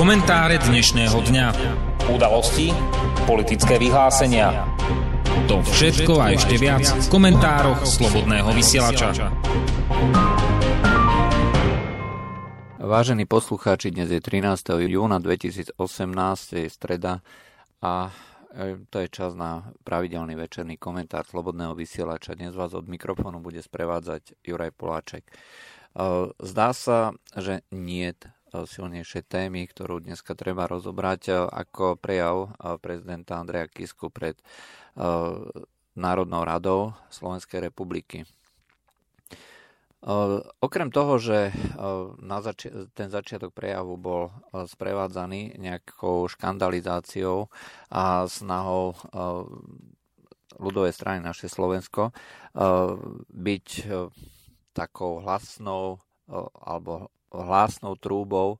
Komentáre dnešného dňa. Udalosti, politické vyhlásenia. To všetko a ešte viac v komentároch Slobodného vysielača. Vážení poslucháči, dnes je 13. júna 2018, je streda a to je čas na pravidelný večerný komentár Slobodného vysielača. Dnes vás od mikrofónu bude sprevádzať Juraj Poláček. Zdá sa, že niet silnejšej témy, ktorú dneska treba rozobrať ako prejav prezidenta Andreja Kisku pred Národnou radou Slovenskej republiky. Okrem toho, že ten začiatok prejavu bol sprevádzaný nejakou škandalizáciou a snahou ľudovej strany Naše Slovensko byť takou hlasnou alebo hlásnou trúbou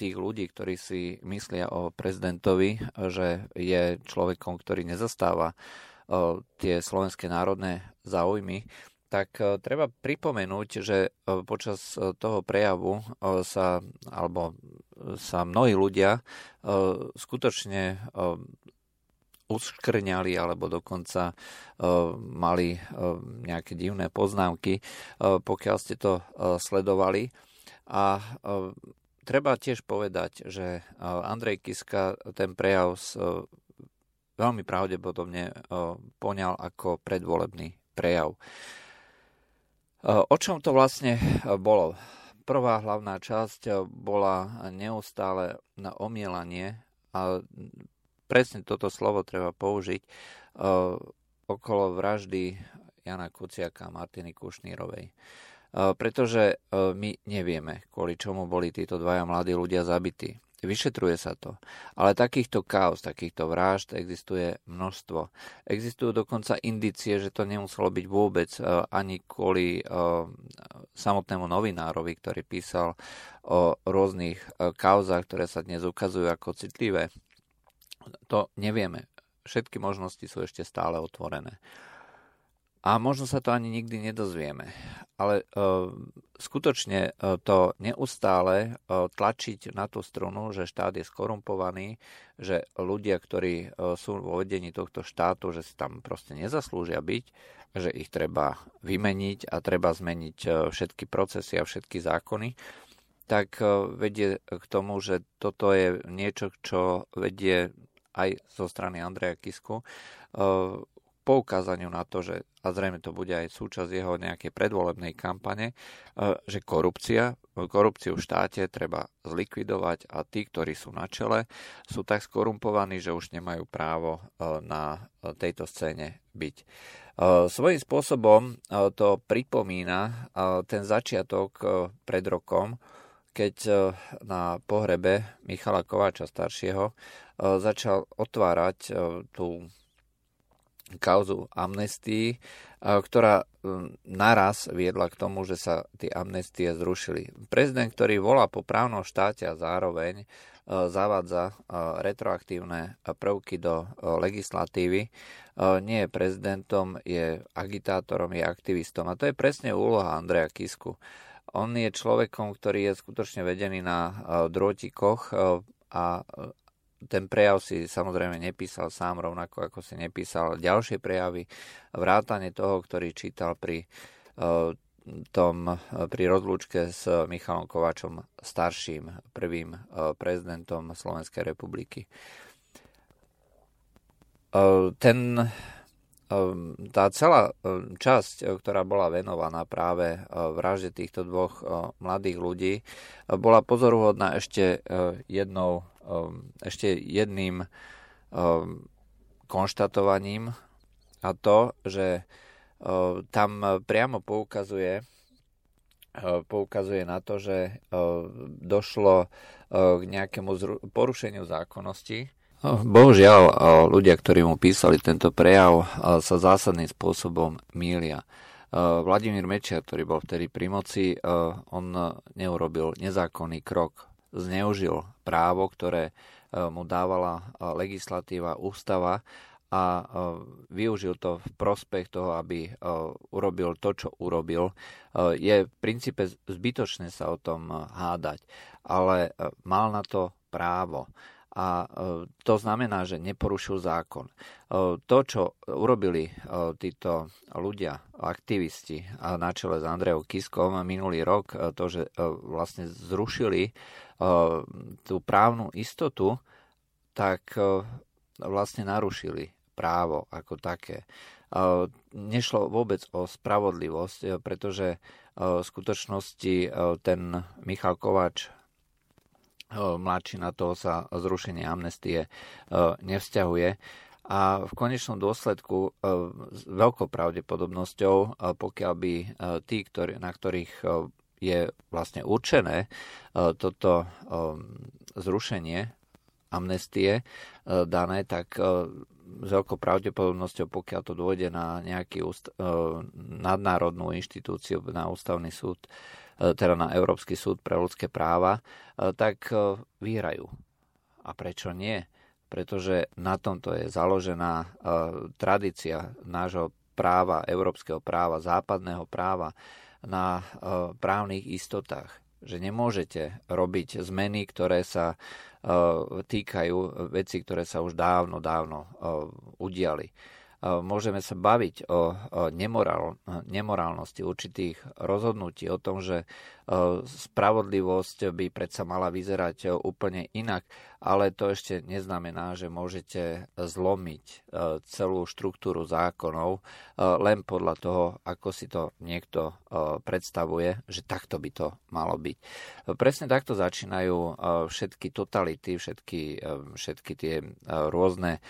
tých ľudí, ktorí si myslia o prezidentovi, že je človekom, ktorý nezastáva tie slovenské národné záujmy, tak treba pripomenúť, že počas toho prejavu sa mnohí ľudia skutočne uškrňali alebo dokonca mali nejaké divné poznámky, pokiaľ ste to sledovali. A treba tiež povedať, že Andrej Kiska ten prejav veľmi pravdepodobne poňal ako predvolebný prejav. O čom to vlastne bolo? Prvá hlavná časť bola neustále na omielanie a presne toto slovo treba použiť okolo vraždy Jana Kuciaka a Martiny Kušnírovej. Pretože my nevieme, kvôli čomu boli títo dvaja mladí ľudia zabití. Vyšetruje sa to. Ale takýchto káuz, takýchto vražd existuje množstvo. Existujú dokonca indície, že to nemuselo byť vôbec ani kvôli samotnému novinárovi, ktorý písal o rôznych kauzách, ktoré sa dnes ukazujú ako citlivé. To nevieme. Všetky možnosti sú ešte stále otvorené. A možno sa to ani nikdy nedozvieme. Ale skutočne to neustále tlačiť na tú strunu, že štát je skorumpovaný, že ľudia, ktorí sú vo vedení tohto štátu, že si tam proste nezaslúžia byť, že ich treba vymeniť a treba zmeniť všetky procesy a všetky zákony, tak vedie k tomu, že toto je niečo, čo vedie aj zo strany Andreja Kisku poukázaniu na to, že, a zrejme to bude aj súčasť jeho nejakej predvolebnej kampane, že korupciu v štáte treba zlikvidovať a tí, ktorí sú na čele, sú tak skorumpovaní, že už nemajú právo na tejto scéne byť. Svojím spôsobom to pripomína ten začiatok pred rokom, keď na pohrebe Michala Kováča staršieho začal otvárať tú kauzu amnestii, ktorá naraz viedla k tomu, že sa tie amnestie zrušili. Prezident, ktorý volá po právnom štáte a zároveň zavádza retroaktívne prvky do legislatívy, nie je prezidentom, je agitátorom, je aktivistom. A to je presne úloha Andreja Kisku. On je človekom, ktorý je skutočne vedený na drôtikoch a ten prejav si samozrejme nepísal sám, rovnako ako si nepísal ďalšie prejavy, vrátane toho, ktorý čítal pri rozlúčke s Michalom Kováčom starším, prvým prezidentom Slovenskej republiky. Tá celá časť, ktorá bola venovaná práve vražde týchto dvoch mladých ľudí, bola pozoruhodná ešte jedným konštatovaním, a to, že tam priamo poukazuje na to, že došlo k nejakému porušeniu zákonnosti. Bohužiaľ, ľudia, ktorí mu písali tento prejav, sa zásadným spôsobom mýlia. Vladimír Mečiar, ktorý bol vtedy pri moci, on neurobil nezákonný krok. Zneužil právo, ktoré mu dávala legislatíva, ústava, a využil to v prospech toho, aby urobil to, čo urobil. Je v princípe zbytočné sa o tom hádať, ale mal na to právo. A to znamená, že neporušil zákon. To, čo urobili títo ľudia, aktivisti na čele s Andrejom Kiskom minulý rok, to, že vlastne zrušili tú právnu istotu, tak vlastne narušili právo ako také. Nešlo vôbec o spravodlivosť, pretože v skutočnosti ten Michal Kováč mladší, na toho sa zrušenie amnestie nevzťahuje. A v konečnom dôsledku s veľkou pravdepodobnosťou, pokiaľ by tí, na ktorých je vlastne určené toto zrušenie amnestie dané, tak s veľkou pravdepodobnosťou, pokiaľ to dôjde na nejakú nadnárodnú inštitúciu, na ústavný súd, teda na Európsky súd pre ľudské práva, tak vyhrajú. A prečo nie? Pretože na tomto je založená tradícia nášho práva, európskeho práva, západného práva na právnych istotách. Že nemôžete robiť zmeny, ktoré sa týkajú vecí, ktoré sa už dávno udiali. Môžeme sa baviť o nemorálnosti určitých rozhodnutí, o tom, že spravodlivosť by predsa mala vyzerať úplne inak, ale to ešte neznamená, že môžete zlomiť celú štruktúru zákonov len podľa toho, ako si to niekto predstavuje, že takto by to malo byť. Presne takto začínajú všetky totality, všetky tie rôzne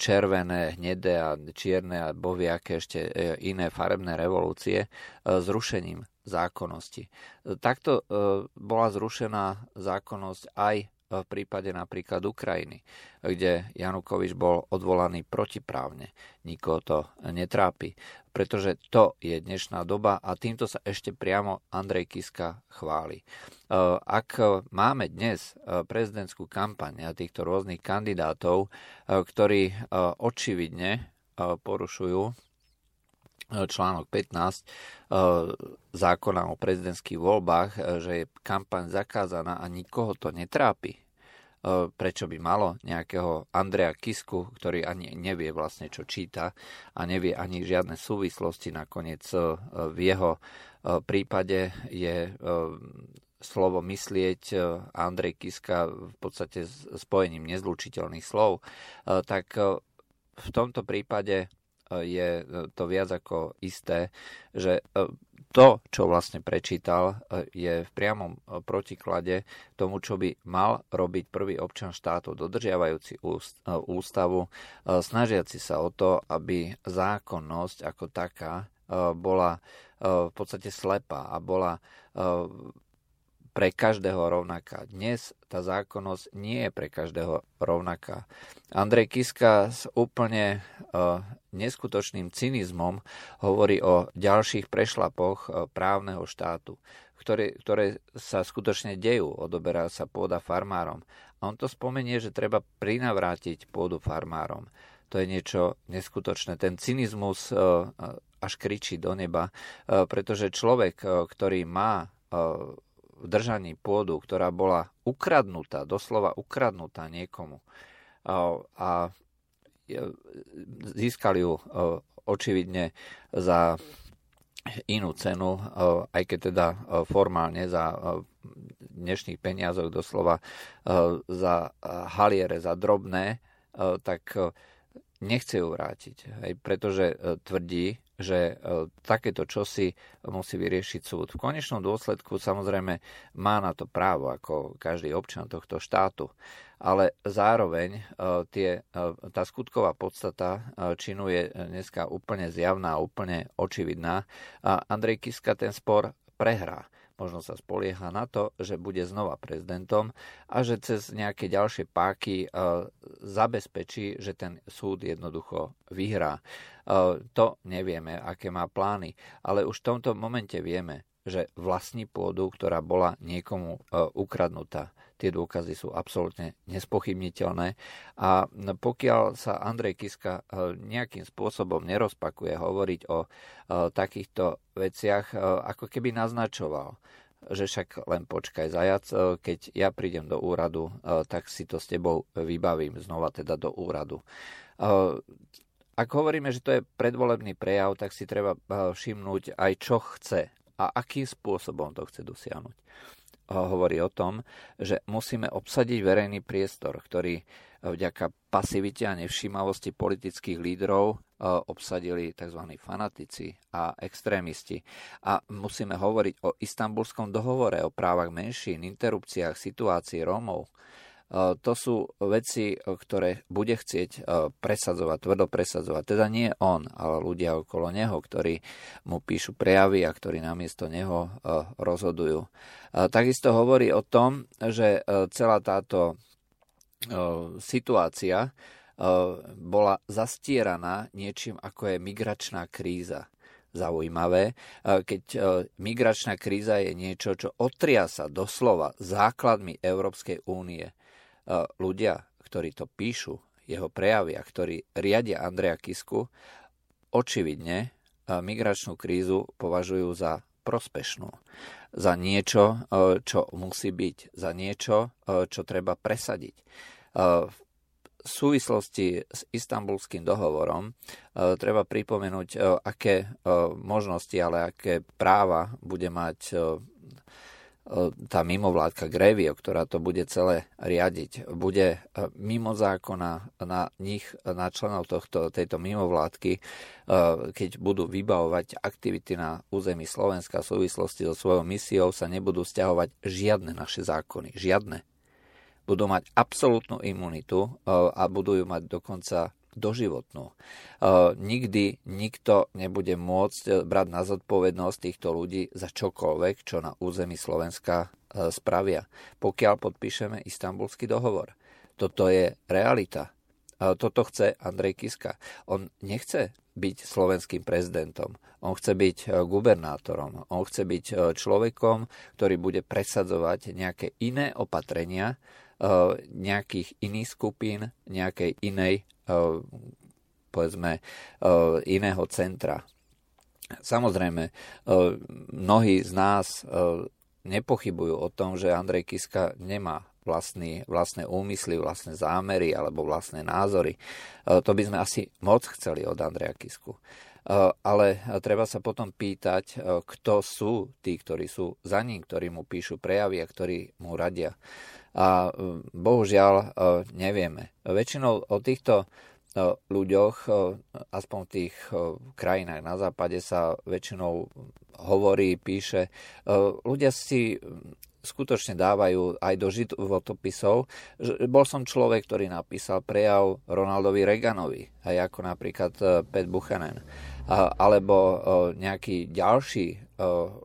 červené, hnedé a čierne a bohviaké ešte iné farebné revolúcie zrušením zákonnosti. Takto bola zrušená zákonnosť aj v prípade napríklad Ukrajiny, kde Janukovič bol odvolaný protiprávne. Nikoho to netrápi, pretože to je dnešná doba a týmto sa ešte priamo Andrej Kiska chváli. Ak máme dnes prezidentskú kampaň a týchto rôznych kandidátov, ktorí očividne porušujú článok 15 zákona o prezidentských voľbách, že je kampaň zakázaná a nikoho to netrápi. Prečo by malo nejakého Andreja Kisku, ktorý ani nevie vlastne, čo číta a nevie ani žiadne súvislosti. Nakoniec v jeho prípade je slovo myslieť Andrej Kiska v podstate spojením nezlučiteľných slov. Tak v tomto prípade je to viac ako isté, že to, čo vlastne prečítal, je v priamom protiklade tomu, čo by mal robiť prvý občan štátu, dodržiavajúci ústavu, snažiaci sa o to, aby zákonnosť ako taká bola v podstate slepá a bola pre každého rovnaká. Dnes tá zákonnosť nie je pre každého rovnaká. Andrej Kiska s úplne neskutočným cynizmom hovorí o ďalších prešlapoch právneho štátu, ktoré sa skutočne dejú. Odoberá sa pôda farmárom. A on to spomenie, že treba prinavrátiť pôdu farmárom. To je niečo neskutočné. Ten cynizmus až kričí do neba, pretože človek, ktorý má v držaní pôdu, ktorá bola ukradnutá, doslova ukradnutá niekomu a získali ju očividne za inú cenu, aj keď teda formálne za dnešných peniazok, doslova za haliere, za drobné, tak nechce ju vrátiť, pretože tvrdí, že takéto čosi musí vyriešiť súd. V konečnom dôsledku samozrejme má na to právo ako každý občan tohto štátu, ale zároveň tá skutková podstata činu je dneska úplne zjavná, úplne očividná a Andrej Kiska ten spor prehrá. Možno sa spolieha na to, že bude znova prezidentom a že cez nejaké ďalšie páky zabezpečí, že ten súd jednoducho vyhrá. To nevieme, aké má plány, ale už v tomto momente vieme, že vlastní pôdu, ktorá bola niekomu ukradnutá. Tie dôkazy sú absolútne nespochybniteľné a pokiaľ sa Andrej Kiska nejakým spôsobom nerozpakuje hovoriť o takýchto veciach, ako keby naznačoval, že však len počkaj zajac, keď ja prídem do úradu, tak si to s tebou vybavím, znova teda do úradu. Ak hovoríme, že to je predvolebný prejav, tak si treba všimnúť aj čo chce a akým spôsobom to chce dosiahnuť. Hovorí o tom, že musíme obsadiť verejný priestor, ktorý vďaka pasivite a nevšímavosti politických lídrov obsadili tzv. Fanatici a extrémisti. A musíme hovoriť o Istanbulskom dohovore, o právach menšín, interrupciách, situácii Rómov. To sú veci, ktoré bude chcieť presadzovať, tvrdo presadzovať. Teda nie on, ale ľudia okolo neho, ktorí mu píšu prejavy a ktorí namiesto neho rozhodujú. Takisto hovorí o tom, že celá táto situácia bola zastieraná niečím, ako je migračná kríza. Zaujímavé, keď migračná kríza je niečo, čo otriasa doslova základmi Európskej únie. Ľudia, ktorí to píšu, jeho prejavy a ktorí riadia Andreja Kisku, očividne migračnú krízu považujú za prospešnú, za niečo, čo musí byť, za niečo, čo treba presadiť. V súvislosti s Istanbulským dohovorom treba pripomenúť, aké možnosti, ale aké práva bude mať tá mimovládka Grevio, ktorá to bude celé riadiť, bude mimo zákona na členov tejto mimovládky, keď budú vybavovať aktivity na území Slovenska v súvislosti so svojou misiou, sa nebudú vzťahovať žiadne naše zákony, žiadne. Budú mať absolútnu imunitu a budú ju mať dokonca doživotnú. Nikdy nikto nebude môcť brať na zodpovednosť týchto ľudí za čokoľvek, čo na území Slovenska spravia, pokiaľ podpíšeme Istanbulský dohovor. Toto je realita. Toto chce Andrej Kiska. On nechce byť slovenským prezidentom. On chce byť gubernátorom. On chce byť človekom, ktorý bude presadzovať nejaké iné opatrenia, nejakých iných skupín, nejakej inej, povedzme, iného centra. Samozrejme, mnohí z nás nepochybujú o tom, že Andrej Kiska nemá vlastné úmysly, vlastné zámery alebo vlastné názory. To by sme asi moc chceli od Andreja Kisku. Ale treba sa potom pýtať, kto sú tí, ktorí sú za ním, ktorí mu píšu prejavy a ktorí mu radia. A bohužiaľ nevieme. Väčšinou o týchto ľuďoch, aspoň v tých krajinách na západe, sa väčšinou hovorí, píše. Ľudia si skutočne dávajú aj do životopisov. Bol som človek, ktorý napísal prejav Ronaldovi Reaganovi, aj ako napríklad Pat Buchanan, alebo nejakí ďalší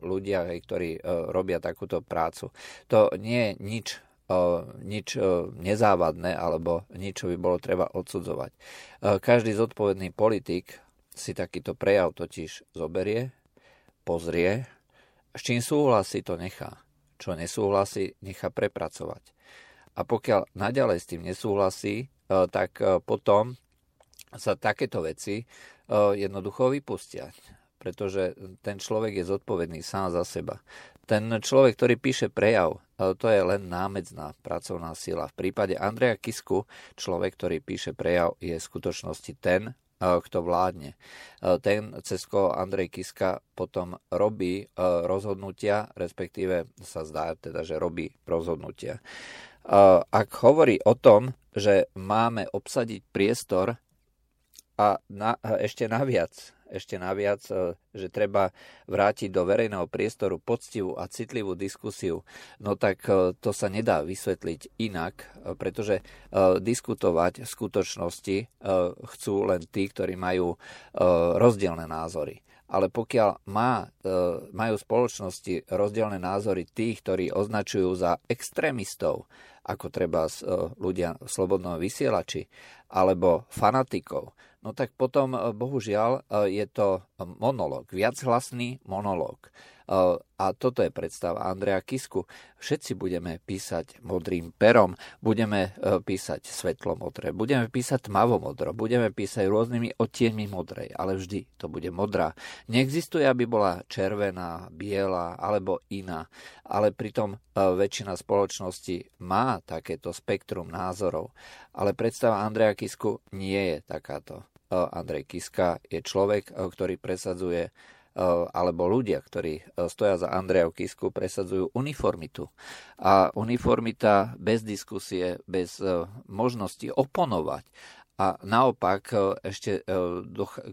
ľudia, ktorí robia takúto prácu. To nie je nič nezávadné alebo nič, čo by bolo treba odsudzovať. Každý zodpovedný politik si takýto prejav totiž zoberie, pozrie, s čím súhlasí, to nechá. Čo nesúhlasí, nechá prepracovať. A pokiaľ naďalej s tým nesúhlasí, tak potom sa takéto veci jednoducho vypustia. Pretože ten človek je zodpovedný sám za seba. Ten človek, ktorý píše prejav, to je len námedzná pracovná sila. V prípade Andreja Kisku človek, ktorý píše prejav, je v skutočnosti ten, kto vládne. Ten, cez koho Andrej Kiska potom robí rozhodnutia, respektíve sa zdá teda, že robí rozhodnutia. Ak hovorí o tom, že máme obsadiť priestor a ešte naviac, že treba vrátiť do verejného priestoru poctivú a citlivú diskusiu, no tak to sa nedá vysvetliť inak, pretože diskutovať v skutočnosti chcú len tí, ktorí majú rozdielne názory. Ale pokiaľ majú spoločnosti rozdielne názory tých, ktorí označujú za extrémistov, ako treba ľudia v slobodnom vysielači, alebo fanatikov, No tak potom, bohužiaľ, je to monológ, viachlasný monológ. A toto je predstava Andreja Kisku. Všetci budeme písať modrým perom, budeme písať svetlomodré, budeme písať tmavomodro, budeme písať rôznymi odtieňmi modrej, ale vždy to bude modrá. Neexistuje, aby bola červená, biela alebo iná, ale pritom väčšina spoločnosti má takéto spektrum názorov. Ale predstava Andreja Kisku nie je takáto. Andrej Kiska je človek, ktorý presadzuje, alebo ľudia, ktorí stoja za Andreja Kisku, presadzujú uniformitu. A uniformita bez diskusie, bez možnosti oponovať. A naopak, ešte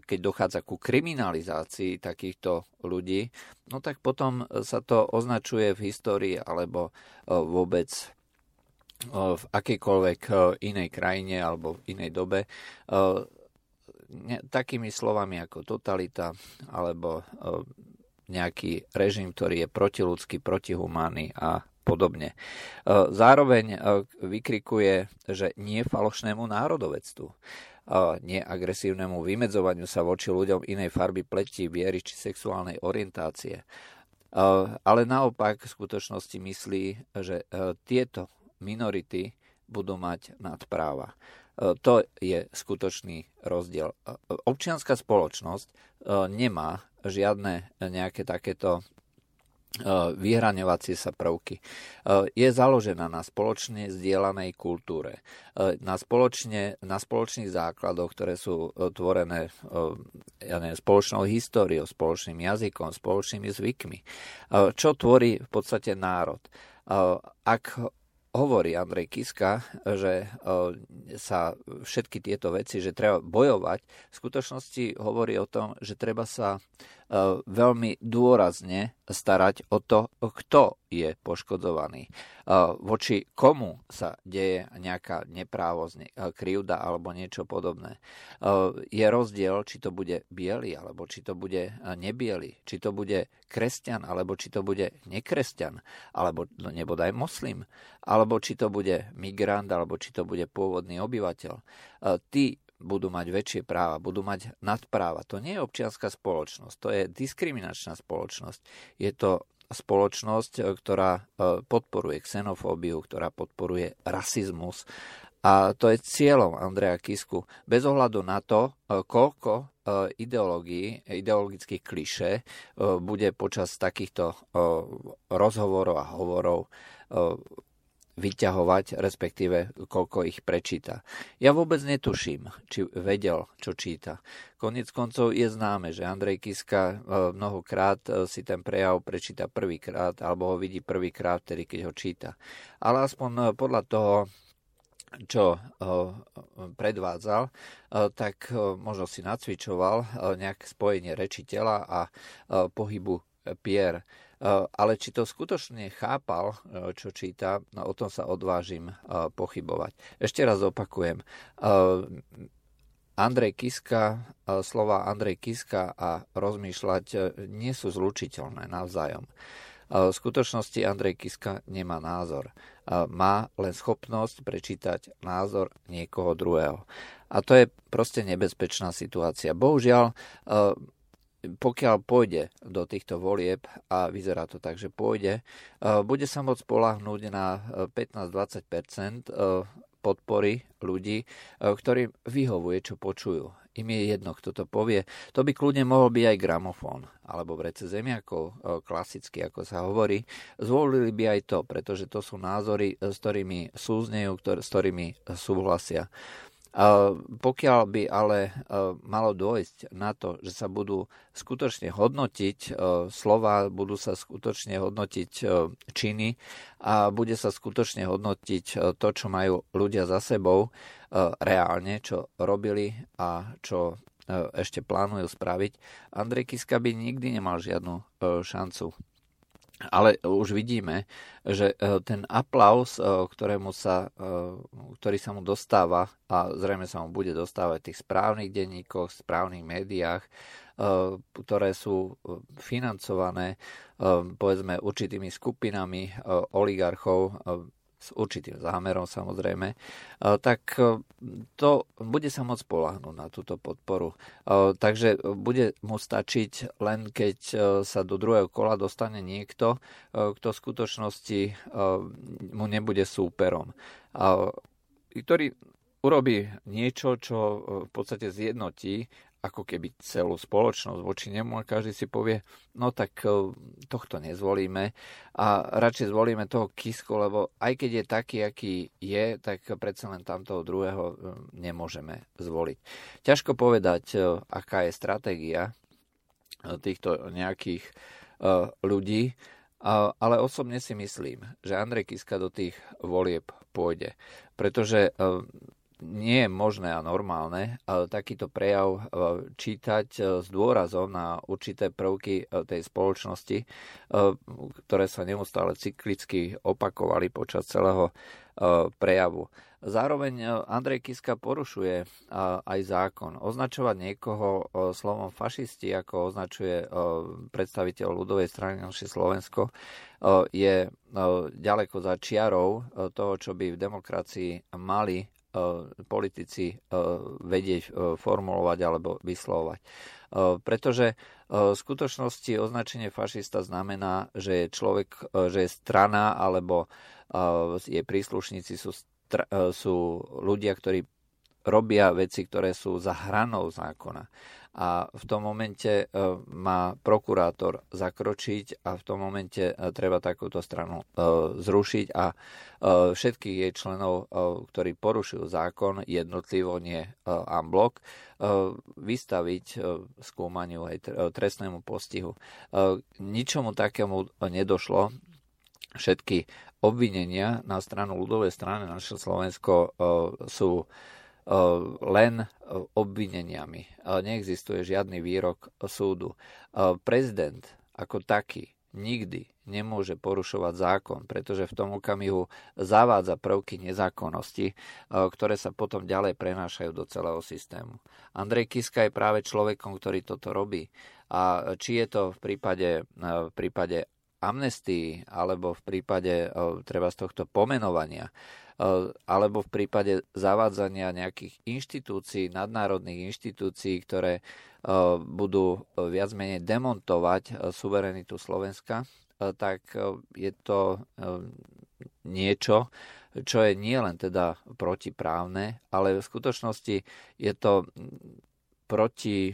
keď dochádza ku kriminalizácii takýchto ľudí, no tak potom sa to označuje v histórii alebo vôbec v akejkoľvek inej krajine alebo v inej dobe takými slovami ako totalita alebo nejaký režim, ktorý je protiludský, protihumánny a podobne. Zároveň vykrikuje, že nie falošnému národovectvu, nie agresívnemu vymedzovaniu sa voči ľuďom inej farby pleti, viery či sexuálnej orientácie. Ale naopak v skutočnosti myslí, že tieto minority budú mať nadpráva. To je skutočný rozdiel. Občianska spoločnosť nemá žiadne nejaké takéto vyhraňovacie sa prvky. Je založená na spoločne zdieľanej kultúre, na spoločných základoch, ktoré sú tvorené spoločnou históriou, spoločným jazykom, spoločnými zvykmi. Čo tvorí v podstate národ? Ak hovorí Andrej Kiska, že sa všetky tieto veci, že treba bojovať, v skutočnosti hovorí o tom, že treba sa veľmi dôrazne starať o to, kto je poškodzovaný, voči komu sa deje nejaká neprávosť, krivda alebo niečo podobné. Je rozdiel, či to bude biely, alebo či to bude nebiely, či to bude kresťan, alebo či to bude nekresťan, alebo nebodaj moslim, alebo či to bude migrant, alebo či to bude pôvodný obyvateľ. Tí budú mať väčšie práva, budú mať nadpráva. To nie je občianska spoločnosť, to je diskriminačná spoločnosť. Je to spoločnosť, ktorá podporuje xenofóbiu, ktorá podporuje rasizmus. A to je cieľom Andreja Kisku. Bez ohľadu na to, koľko ideologických klišé bude počas takýchto rozhovorov a hovorov vyťahovať, respektíve koľko ich prečíta. Ja vôbec netuším, či vedel, čo číta. Koniec koncov je známe, že Andrej Kiska mnohokrát si ten prejav prečíta prvýkrát alebo ho vidí prvýkrát, vtedy keď ho číta. Ale aspoň podľa toho, čo predvádzal, tak možno si nacvičoval nejaké spojenie reči tela a pohybu pier. Ale či to skutočne chápal, čo číta, no, o tom sa odvážim pochybovať. Ešte raz opakujem. Andrej Kiska, slova Andrej Kiska a rozmýšľať nie sú zlučiteľné navzájom. V skutočnosti Andrej Kiska nemá názor. Má len schopnosť prečítať názor niekoho druhého. A to je proste nebezpečná situácia. Bohužiaľ, pokiaľ pôjde do týchto volieb, a vyzerá to tak, že pôjde, bude sa môcť spoľahnúť na 15-20% podpory ľudí, ktorým vyhovuje, čo počujú. Im je jedno, kto to povie. To by kľudne mohol byť aj gramofón, alebo vrece zemiakov, klasicky, ako sa hovorí. Zvolili by aj to, pretože to sú názory, s ktorými súznejú, s ktorými súhlasia. Pokiaľ by ale malo dôjsť na to, že sa budú skutočne hodnotiť slova, budú sa skutočne hodnotiť činy a bude sa skutočne hodnotiť to, čo majú ľudia za sebou reálne, čo robili a čo ešte plánujú spraviť, Andrej Kiska by nikdy nemal žiadnu šancu. Ale už vidíme, že ten aplauz, ktorý sa mu dostáva, a zrejme sa mu bude dostávať v tých správnych denníkoch, správnych médiách, ktoré sú financované povedzme určitými skupinami oligarchov, s určitým zámerom samozrejme, tak to bude sa môcť spoľahnúť na túto podporu. Takže bude mu stačiť len, keď sa do druhého kola dostane niekto, kto v skutočnosti mu nebude súperom, ktorý urobí niečo, čo v podstate zjednotí ako keby celú spoločnosť voči nemu a každý si povie, no tak tohto nezvolíme a radšej zvolíme toho Kisku, lebo aj keď je taký, aký je, tak predsa len tamtoho druhého nemôžeme zvoliť. Ťažko povedať, aká je stratégia týchto nejakých ľudí, ale osobne si myslím, že Andrej Kiska do tých volieb pôjde, pretože nie je možné a normálne takýto prejav čítať s dôrazom na určité prvky tej spoločnosti, ktoré sa neustále cyklicky opakovali počas celého prejavu. Zároveň Andrej Kiska porušuje aj zákon. Označovať niekoho slovom fašisti, ako označuje predstaviteľ ľudovej strany naše Slovensko, je ďaleko za čiarou toho, čo by v demokracii mali politici vedieť formulovať alebo vyslovovať. Pretože v skutočnosti označenie fašista znamená, že je človek, že je strana alebo jej príslušníci sú ľudia, ktorí robia veci, ktoré sú za hranou zákona. A v tom momente má prokurátor zakročiť a v tom momente treba takúto stranu zrušiť a všetkých jej členov, ktorí porušujú zákon, jednotlivo, nie en bloc, vystaviť skúmaniu aj trestnému postihu. Ničomu takému nedošlo. Všetky obvinenia na stranu ľudovej strany naše Slovensko sú len obvineniami. Neexistuje žiadny výrok súdu. Prezident ako taký nikdy nemôže porušovať zákon, pretože v tom okamihu zavádza prvky nezákonnosti, ktoré sa potom ďalej prenášajú do celého systému. Andrej Kiska je práve človekom, ktorý toto robí. A či je to v prípade amnestii, alebo v prípade treba z tohto pomenovania, alebo v prípade zavádzania nejakých inštitúcií, nadnárodných inštitúcií, ktoré budú viac menej demontovať suverenitu Slovenska, tak je to niečo, čo je nielen teda protiprávne, ale v skutočnosti je to proti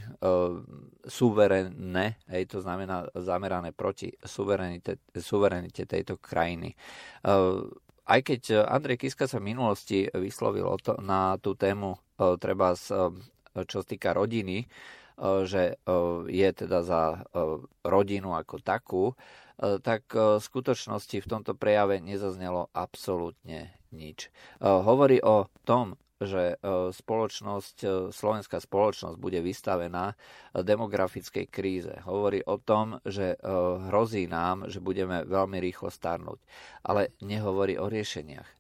suverénne, to znamená zamerané proti suverenite tejto krajiny. Aj keď Andrej Kiska sa v minulosti vyslovil na tú tému, treba čo sa týka rodiny, že je teda za rodinu ako takú, tak v skutočnosti v tomto prejave nezaznelo absolútne nič. Hovorí o tom, že slovenská spoločnosť bude vystavená demografickej kríze. Hovorí o tom, že hrozí nám, že budeme veľmi rýchlo starnúť. Ale nehovorí o riešeniach,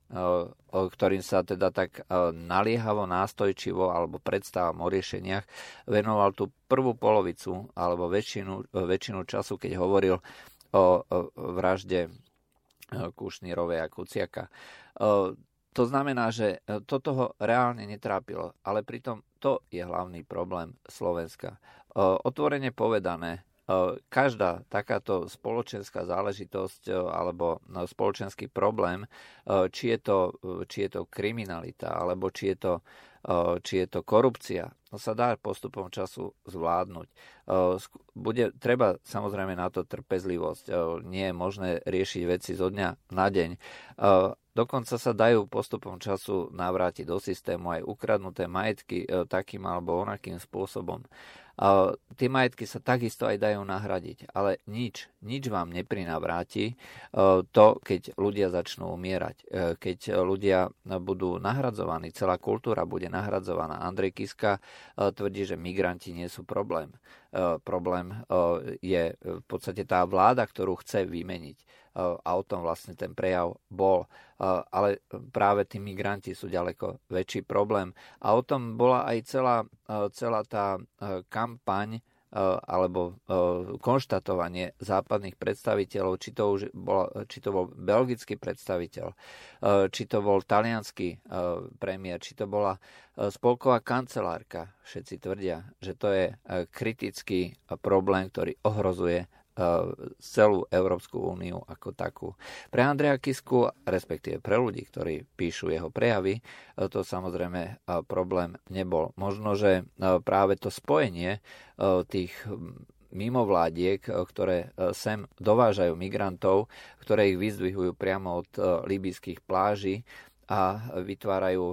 o ktorým sa teda tak naliehavo, nástojčivo alebo predstavám o riešeniach venoval tú prvú polovicu alebo väčšinu času, keď hovoril o vražde Kušnírovej a Kuciaka. To znamená, že toto ho reálne netrápilo, ale pritom to je hlavný problém Slovenska. Otvorene povedané, každá takáto spoločenská záležitosť alebo spoločenský problém, či je to kriminalita alebo či je to korupcia, sa dá postupom času zvládnuť. Bude treba samozrejme na to trpezlivosť. Nie je možné riešiť veci zo dňa na deň. Dokonca sa dajú postupom času navrátiť do systému aj ukradnuté majetky takým alebo onakým spôsobom. Tie majetky sa takisto aj dajú nahradiť, ale nič vám neprinavráti to, keď ľudia začnú umierať. Keď ľudia budú nahradzovaní, celá kultúra bude nahradzovaná. Andrej Kiska tvrdí, že migranti nie sú problém. Problém je v podstate tá vláda, ktorú chce vymeniť. A o tom vlastne ten prejav bol. Ale práve tí migranti sú ďaleko väčší problém. A o tom bola aj celá tá kampaň alebo konštatovanie západných predstaviteľov, či to bol belgický predstaviteľ, či to bol taliansky premiér, či to bola spolková kancelárka. Všetci tvrdia, že to je kritický problém, ktorý ohrozuje celú Európsku úniu ako takú. Pre Andreja Kisku, respektíve pre ľudí, ktorí píšu jeho prejavy, to samozrejme problém nebol. Možno, že práve to spojenie tých mimovládiek, ktoré sem dovážajú migrantov, ktoré ich vyzdvihujú priamo od líbyjských pláží a vytvárajú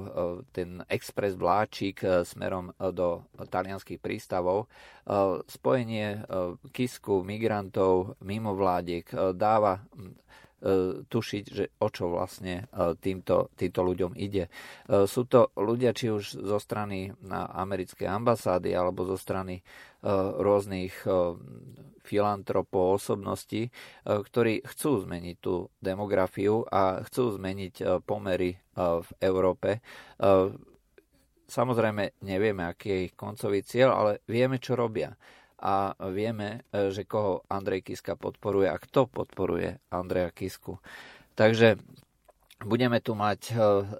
ten expres vláčik smerom do talianskych prístavov. Spojenie Kisku, migrantov, mimovládiek dáva tušiť, že o čo vlastne týmto ľuďom ide. Sú to ľudia, či už zo strany americkej ambasády alebo zo strany rôznych filantropov, osobností, ktorí chcú zmeniť tú demografiu a chcú zmeniť pomery v Európe. Samozrejme, nevieme, aký je ich koncový cieľ, ale vieme, čo robia. A vieme, že koho Andrej Kiska podporuje a kto podporuje Andreja Kisku. Takže budeme tu mať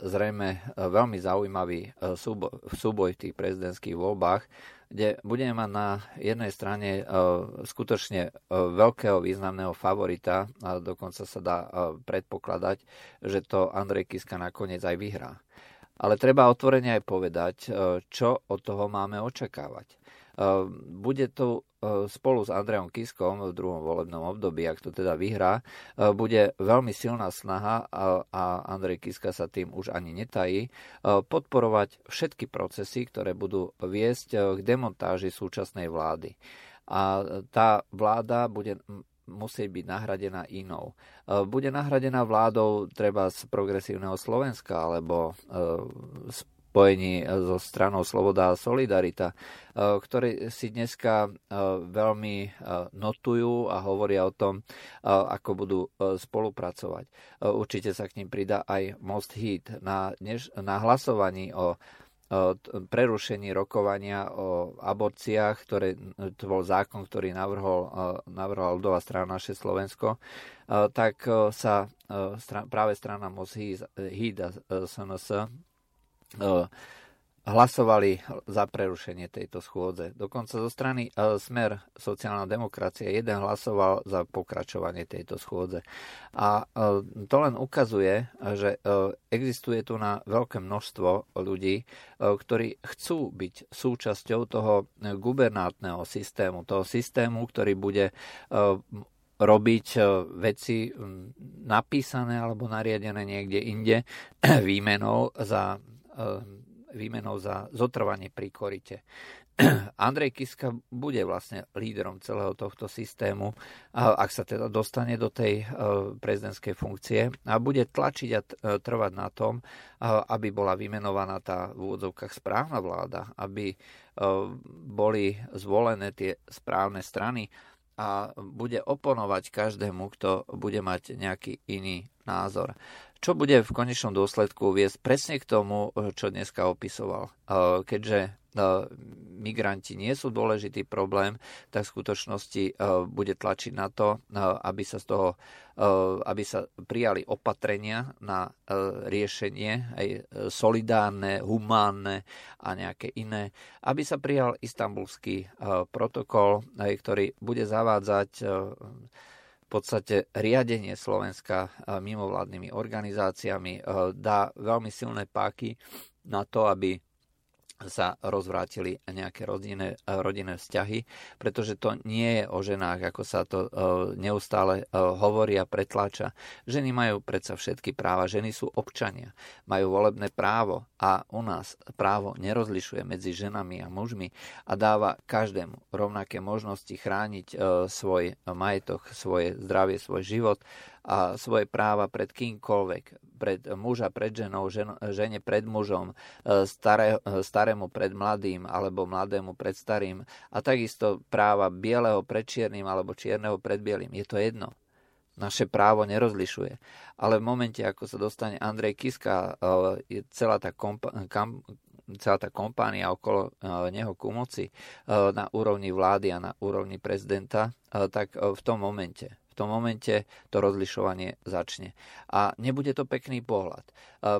zrejme veľmi zaujímavý súboj v tých prezidentských voľbách, kde budeme mať na jednej strane skutočne veľkého významného favorita, a dokonca sa dá predpokladať, že to Andrej Kiska nakoniec aj vyhrá. Ale treba otvorene aj povedať, čo od toho máme očakávať. Bude tu spolu s Andrejom Kiskom v druhom volebnom období, ak to teda vyhrá, bude veľmi silná snaha a Andrej Kiska sa tým už ani netají, podporovať všetky procesy, ktoré budú viesť k demontáži súčasnej vlády. A tá vláda bude musí byť nahradená inou. Bude nahradená vládou treba z Progresívneho Slovenska alebo spojení so stranou Sloboda a Solidarita, ktorí si dneska veľmi notujú a hovoria o tom, ako budú spolupracovať. Určite sa k nim pridá aj Most Heat. Na hlasovaní o prerušení rokovania o aborciách, to bol zákon, ktorý navrhovala ľudová strana Naše Slovensko, tak sa práve strana Most Heat a SNS hlasovali za prerušenie tejto schôdze. Dokonca zo strany Smer sociálna demokracia jeden hlasoval za pokračovanie tejto schôdze. A to len ukazuje, že existuje tu na veľké množstvo ľudí, ktorí chcú byť súčasťou toho gubernátneho systému, ktorý bude robiť veci napísané alebo nariadené niekde inde výmenou za zotrvanie pri korite. Andrej Kiska bude vlastne lídrom celého tohto systému, ak sa teda dostane do tej prezidentskej funkcie a bude tlačiť a trvať na tom, aby bola vymenovaná tá v úvodzovkách správna vláda, aby boli zvolené tie správne strany a bude oponovať každému, kto bude mať nejaký iný názor. Čo bude v konečnom dôsledku viesť presne k tomu, čo dneska opisoval. Keďže migranti nie sú dôležitý problém, tak v skutočnosti bude tlačiť na to, aby sa prijali opatrenia na riešenie, aj solidárne, humánne a nejaké iné, aby sa prijal istanbulský protokol, ktorý bude zavádzať v podstate riadenie Slovenska mimovládnymi organizáciami, dá veľmi silné páky na to, aby sa rozvrátili nejaké rodinné vzťahy, pretože to nie je o ženách, ako sa to neustále hovorí a pretláča. Ženy majú predsa všetky práva, ženy sú občania, majú volebné právo a u nás právo nerozlišuje medzi ženami a mužmi a dáva každému rovnaké možnosti chrániť svoj majetok, svoje zdravie, svoj život a svoje práva pred kýmkoľvek, pred muža, pred ženou, žene pred mužom, starému pred mladým alebo mladému pred starým a takisto práva bieleho pred čiernym alebo čierneho pred bielým. Je to jedno. Naše právo nerozlišuje. Ale v momente, ako sa dostane Andrej Kiska, je celá tá celá tá kompánia okolo neho Kumoci na úrovni vlády a na úrovni prezidenta, tak v tom momente to rozlišovanie začne. A nebude to pekný pohľad.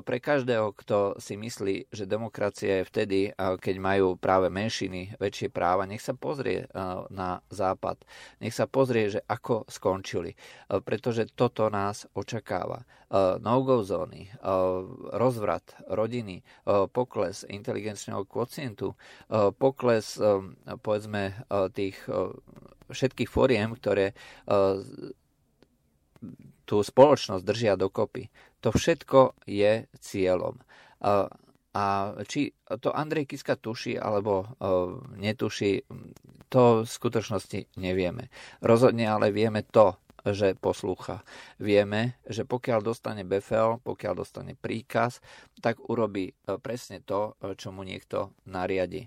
Pre každého, kto si myslí, že demokracia je vtedy, keď majú práve menšiny väčšie práva, nech sa pozrie na západ. Nech sa pozrie, že ako skončili. Pretože toto nás očakáva. No-go zóny, rozvrat rodiny, pokles inteligenčného kvocientu, pokles, povedzme, tých všetkých fóriem, ktoré tú spoločnosť držia dokopy. To všetko je cieľom. A či to Andrej Kiska tuší alebo netuší, to v skutočnosti nevieme. Rozhodne ale vieme to, že poslúcha. Vieme, že pokiaľ dostane befehl, pokiaľ dostane príkaz, tak urobí presne to, čo mu niekto nariadi.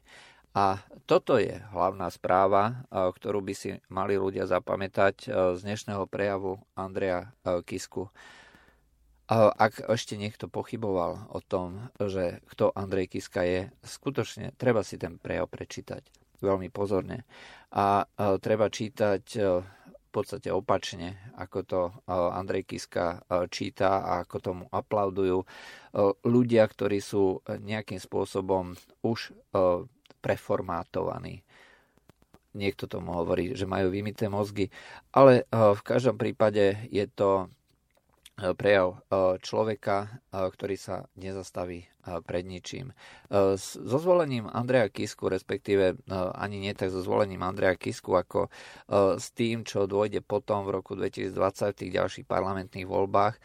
A toto je hlavná správa, ktorú by si mali ľudia zapamätať z dnešného prejavu Andreja Kisku. Ak ešte niekto pochyboval o tom, že kto Andrej Kiska je, skutočne treba si ten prejav prečítať veľmi pozorne. A treba čítať v podstate opačne, ako to Andrej Kiska číta a ako tomu aplaudujú ľudia, ktorí sú nejakým spôsobom už preformátovaní. Niekto tomu hovorí, že majú vymyté mozgy, ale v každom prípade je to prejav človeka, ktorý sa nezastaví pred ničím. So zvolením Andreja Kisku, respektíve ani nie tak so zvolením Andreja Kisku, ako s tým, čo dôjde potom v roku 2020 v tých ďalších parlamentných voľbách,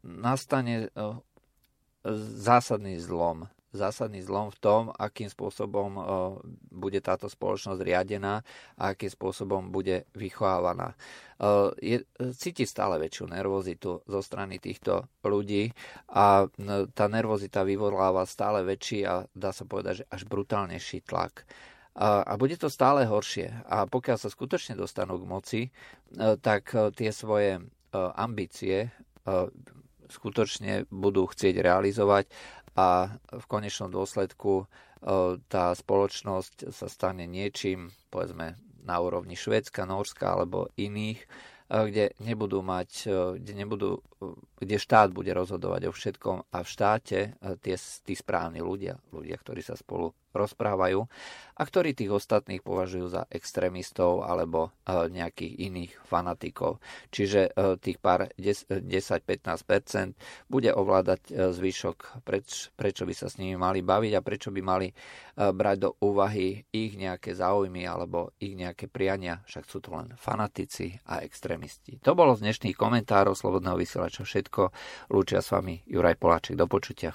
nastane zásadný zlom v tom, akým spôsobom bude táto spoločnosť riadená a akým spôsobom bude vychovávaná. Cíti stále väčšiu nervozitu zo strany týchto ľudí a tá nervozita vyvoláva stále väčší a dá sa povedať, že až brutálnejší tlak. A bude to stále horšie. A pokiaľ sa skutočne dostanú k moci, tak tie svoje ambície skutočne budú chcieť realizovať a v konečnom dôsledku tá spoločnosť sa stane niečím, povedzme, na úrovni Švédska, Nórska alebo iných, kde štát bude rozhodovať o všetkom a v štáte tí správni ľudia, ktorí sa spolu rozprávajú a ktorí tých ostatných považujú za extrémistov alebo nejakých iných fanatikov. Čiže tých pár 10-15% bude ovládať zvyšok, prečo by sa s nimi mali baviť a prečo by mali brať do úvahy ich nejaké záujmy alebo ich nejaké priania, však sú to len fanatici a extrémisti. To bolo z dnešných komentárov Slobodného vysielača všetko. Lúčia s vami Juraj Poláček. Do počutia.